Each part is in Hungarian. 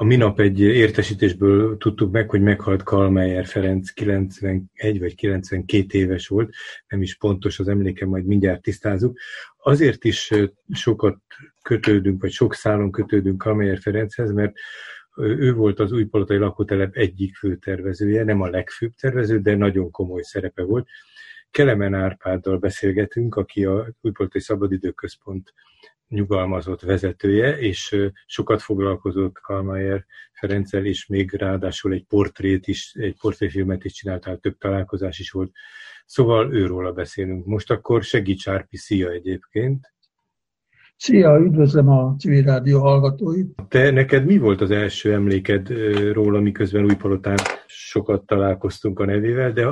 A minap egy értesítésből tudtuk meg, hogy meghalt Kalmayer Ferenc, 91 vagy 92 éves volt, nem is pontos az emléke, majd mindjárt tisztázunk. Azért is sokat kötődünk, vagy sok szálon kötődünk Kalmayer Ferenchez, mert ő volt az újpalotai lakótelep egyik fő tervezője, nem a legfőbb tervező, de nagyon komoly szerepe volt. Kelemen Árpáddal beszélgetünk, aki a Újpalotai Szabadidőközpont nyugalmazott vezetője, és sokat foglalkozott Kalmayer Ferenccel, és még ráadásul egy portréfilmet is csináltál, több találkozás is volt. Szóval őróla beszélünk. Most akkor segíts, Árpi, szia egyébként! Szia, üdvözlöm a Civil Rádió hallgatóit! Te, neked mi volt az első emléked róla, miközben Újpalotán sokat találkoztunk a nevével, de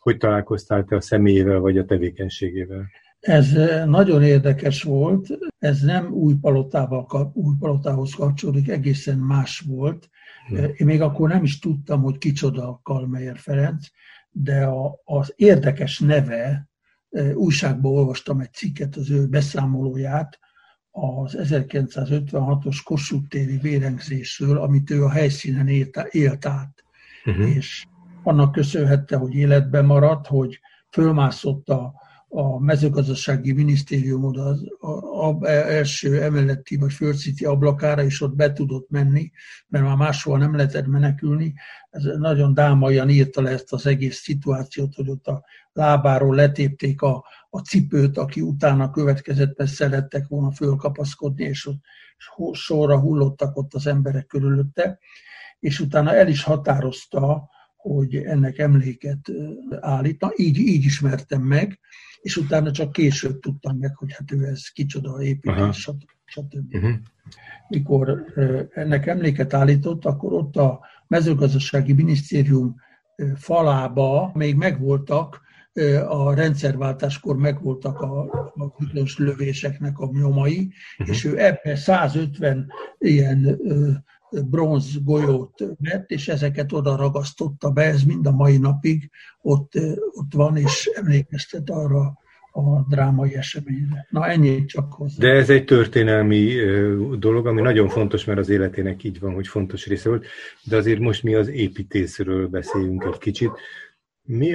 hogy találkoztál te a személyével, vagy a tevékenységével? Ez nagyon érdekes volt, ez nem Újpalotához kapcsolódik, egészen más volt. Én még akkor nem is tudtam, hogy kicsoda Kalmayer Ferenc, de az érdekes neve, újságban olvastam egy cikket, az ő beszámolóját, az 1956-os Kossuth téri vérengzésről, amit ő a helyszínen élt át. És annak köszönhette, hogy életben maradt, hogy fölmászott a mezőgazdasági minisztérium oda az első emeleti vagy földszinti ablakára, és ott be tudott menni, mert már máshol nem lehetett menekülni. Ez nagyon drámaian írta le ezt az egész szituációt, hogy ott a lábáról letépték a cipőt, aki utána következett, mert szerettek volna fölkapaszkodni, és ott sorra hullottak ott az emberek körülötte, és utána el is határozta, hogy ennek emléket állít. Na, így ismertem meg, és utána csak később tudtam meg, hogy hát ő ez kicsoda építés, stb. Mikor ennek emléket állított, akkor ott a mezőgazdasági minisztérium falába még megvoltak, a rendszerváltáskor megvoltak a különös lövéseknek a nyomai, és ő ebben 150 ilyen bronz golyót vett, és ezeket oda ragasztotta be, ez mind a mai napig ott van, és emlékeztet arra a drámai eseményre. Na, ennyi csak hozzá. De ez egy történelmi dolog, ami nagyon fontos, mert az életének így van, hogy fontos része volt, de azért most mi az építészről beszéljünk egy kicsit.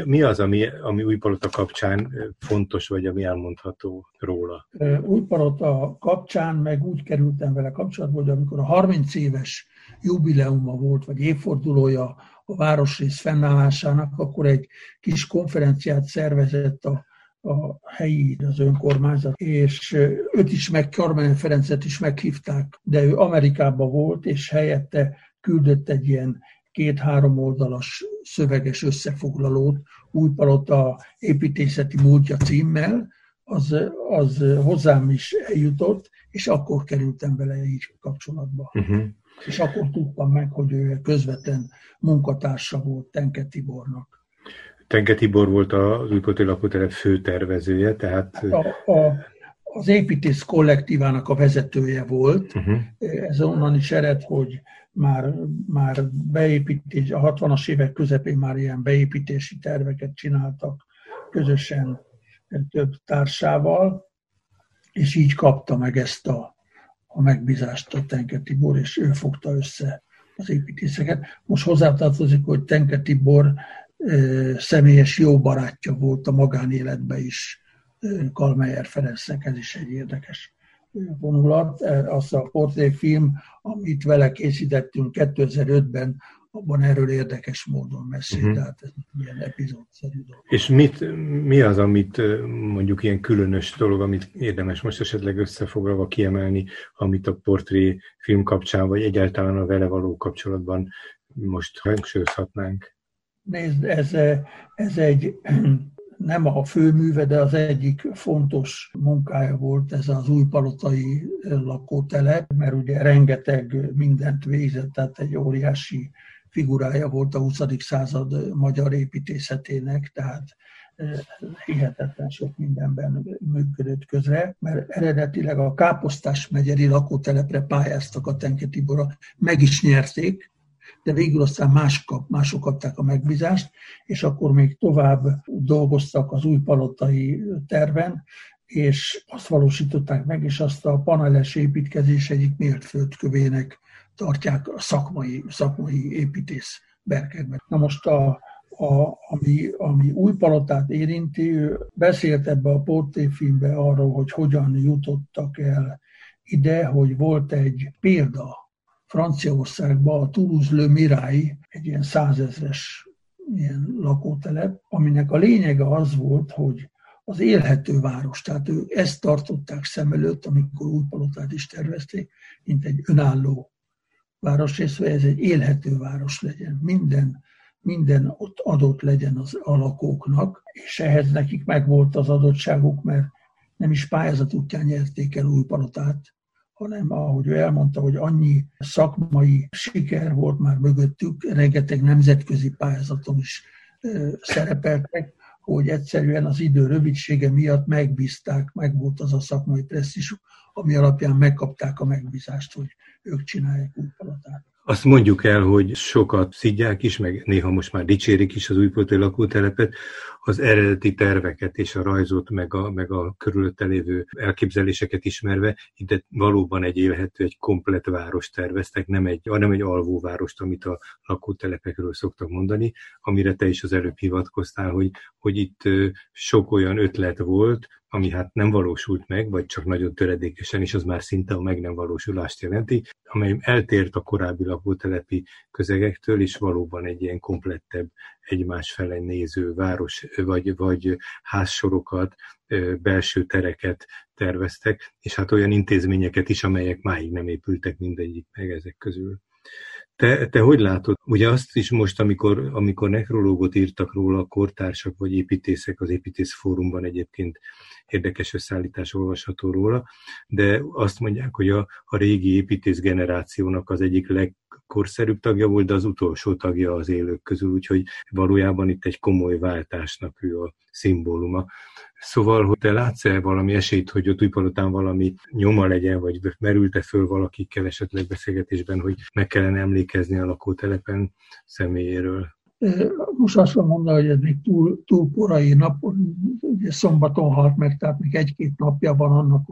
Mi az, ami Újpalota kapcsán fontos, vagy ami elmondható róla? Újpalota kapcsán, meg úgy kerültem vele kapcsolatba, hogy amikor a 30 éves jubileuma volt, vagy évfordulója a városrész fennállásának, akkor egy kis konferenciát szervezett a helyi, az önkormányzat, és őt is meg, Kalmayer Ferencet is meghívták, de ő Amerikában volt, és helyette küldött egy ilyen 2-3 oldalas szöveges összefoglalót Újpalota építészeti múltja címmel, az hozzám is eljutott, és akkor kerültem vele így kapcsolatba. És akkor tudtam meg, hogy ő közvetlen munkatársa volt Tenke Tibornak. Tenke Tibor volt az újpalota lakótelep főtervezője, tehát... Az építész kollektívának a vezetője volt, ez onnan is ered, hogy már beépítés, a 60-as évek közepén már ilyen beépítési terveket csináltak közösen több társával, és így kapta meg ezt a megbízást a Tenke Tibor, és ő fogta össze az építészeket. Most hozzátartozik, hogy Tenke Tibor személyes jó barátja volt a magánéletben is Kalmayer Ferencnek, ez is egy érdekes vonulat. Az a portréfilm, amit vele készítettünk 2005-ben, abban erről érdekes módon beszél, tehát ez ilyen epizódszerű dolog. És mi az, amit mondjuk ilyen különös dolog, amit érdemes most esetleg összefoglalva kiemelni, amit a portréfilm kapcsán, vagy egyáltalán a vele való kapcsolatban most hangsúlyozhatnánk? Nézd, ez egy... nem a főműve, de az egyik fontos munkája volt ez az újpalotai lakótelep, mert ugye rengeteg mindent végzett, tehát egy óriási figurája volt a 20. század magyar építészetének, tehát hihetetlen sok mindenben működött közre, mert eredetileg a Káposztásmegyeri lakótelepre pályáztak a Tenke Tiborra, meg is nyerték, de végül aztán mások kapták a megbízást, és akkor még tovább dolgoztak az újpalotai terven, és azt valósították meg, és azt a paneles építkezés egyik mérföldkövének tartják a szakmai építész Berkekben. Na most ami új palotát érinti, ő beszélt ebbe a portréfilmbe arról, hogy hogyan jutottak el ide, hogy volt egy példa Franciaországban, a Toulouse-le-Mirail, egy ilyen 100 000-es ilyen lakótelep, aminek a lényege az volt, hogy az élhető város, tehát ők ezt tartották szem előtt, amikor új palotát is tervezték, mint egy önálló városrész, hogy ez egy élhető város legyen. Minden ott adott legyen az a lakóknak, és ehhez nekik megvolt az adottságuk, mert nem is pályázat útján nyerték el új palotát, hanem ahogy ő elmondta, hogy annyi szakmai siker volt már mögöttük, rengeteg nemzetközi pályázaton is szerepeltek, hogy egyszerűen az idő rövidsége miatt megbízták, meg volt az a szakmai presztízsük, ami alapján megkapták a megbízást, hogy ők csinálják új palotát. Azt mondjuk el, hogy sokat szidják is, meg néha most már dicsérik is az újpalota lakótelepet, az eredeti terveket és a rajzot, meg a körülötte lévő elképzeléseket ismerve, ide valóban egy élhető, egy komplett várost terveztek, nem egy alvóvárost, amit a lakótelepekről szoktak mondani, amire te is az előbb hivatkoztál, hogy itt sok olyan ötlet volt, ami hát nem valósult meg, vagy csak nagyon töredékesen, és az már szinte a meg nem valósulást jelenti, amely eltért a korábbi lakótelepi közegektől, és valóban egy ilyen komplettebb, egymás fele néző város, vagy házsorokat, belső tereket terveztek, és hát olyan intézményeket is, amelyek máig nem épültek mindegyik meg ezek közül. Te hogy látod? Ugye azt is most, amikor nekrológot írtak róla a kortársak vagy építészek, az Építész Fórumban egyébként érdekes összeállítás olvasható róla, de azt mondják, hogy a régi építész generációnak az egyik legkorszerűbb tagja volt, de az utolsó tagja az élők közül, úgyhogy valójában itt egy komoly váltásnak ő a szimbóluma. Szóval, hogy te látsz-e valami esélyt, hogy ott Újpalotán valami nyoma legyen, vagy merült-e föl valakikkel esetleg beszélgetésben, hogy meg kellene emlékezni a lakótelepen személyéről? Most azt mondom, hogy ez még túl korai nap, ugye szombaton halt meg, tehát még 1-2 napja van annak,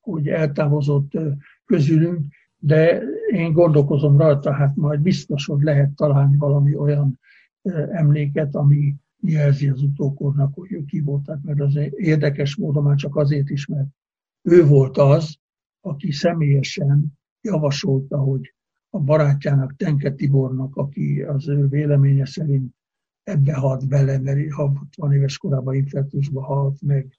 hogy eltávozott közülünk, de én gondolkozom rajta, hát majd biztos, hogy lehet találni valami olyan emléket, ami jelzi az utókornak, hogy ők ki voltak, mert az érdekes módon már csak azért is, mert ő volt az, aki személyesen javasolta, hogy a barátjának, Tenke Tibornak, aki az ő véleménye szerint ebbe halt bele, mert 60 éves korában infertusba halt meg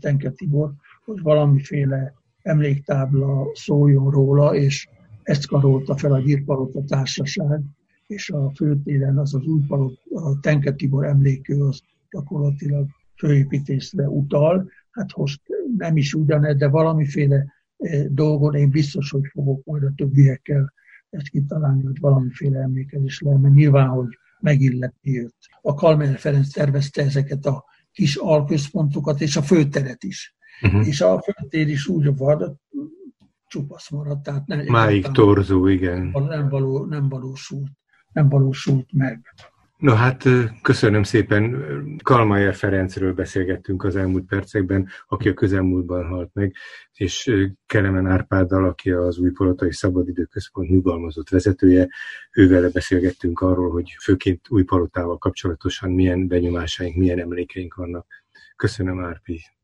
Tenke Tibor, hogy valamiféle emléktábla szóljon róla, és ezt karolta fel a Gyirpalota Társaság, és a főtéren az újpalota, a Tenke Tibor emlékő az gyakorlatilag főépítészre utal. Hát most nem is ugyanez, de valamiféle dolgon én biztos, hogy fogok majd a többiekkel ezt kitalálni, hogy valamiféle emlékezés lehet, mert nyilván, hogy megilletni őt. A Kalmayer Ferenc tervezte ezeket a kis alközpontokat, és a főteret is. Uh-huh. És a főtér is úgy van, csupasz maradt, tehát nem, máig torzó, igen. Nem valósult meg. No hát, köszönöm szépen. Kalmayer Ferencről beszélgettünk az elmúlt percekben, aki a közelmúltban halt meg, és Kelemen Árpáddal, aki az Újpalotai Szabadidőközpont nyugalmazott vezetője, ővele beszélgettünk arról, hogy főként Újpalotával kapcsolatosan milyen benyomásaink, milyen emlékeink vannak. Köszönöm, Árpi!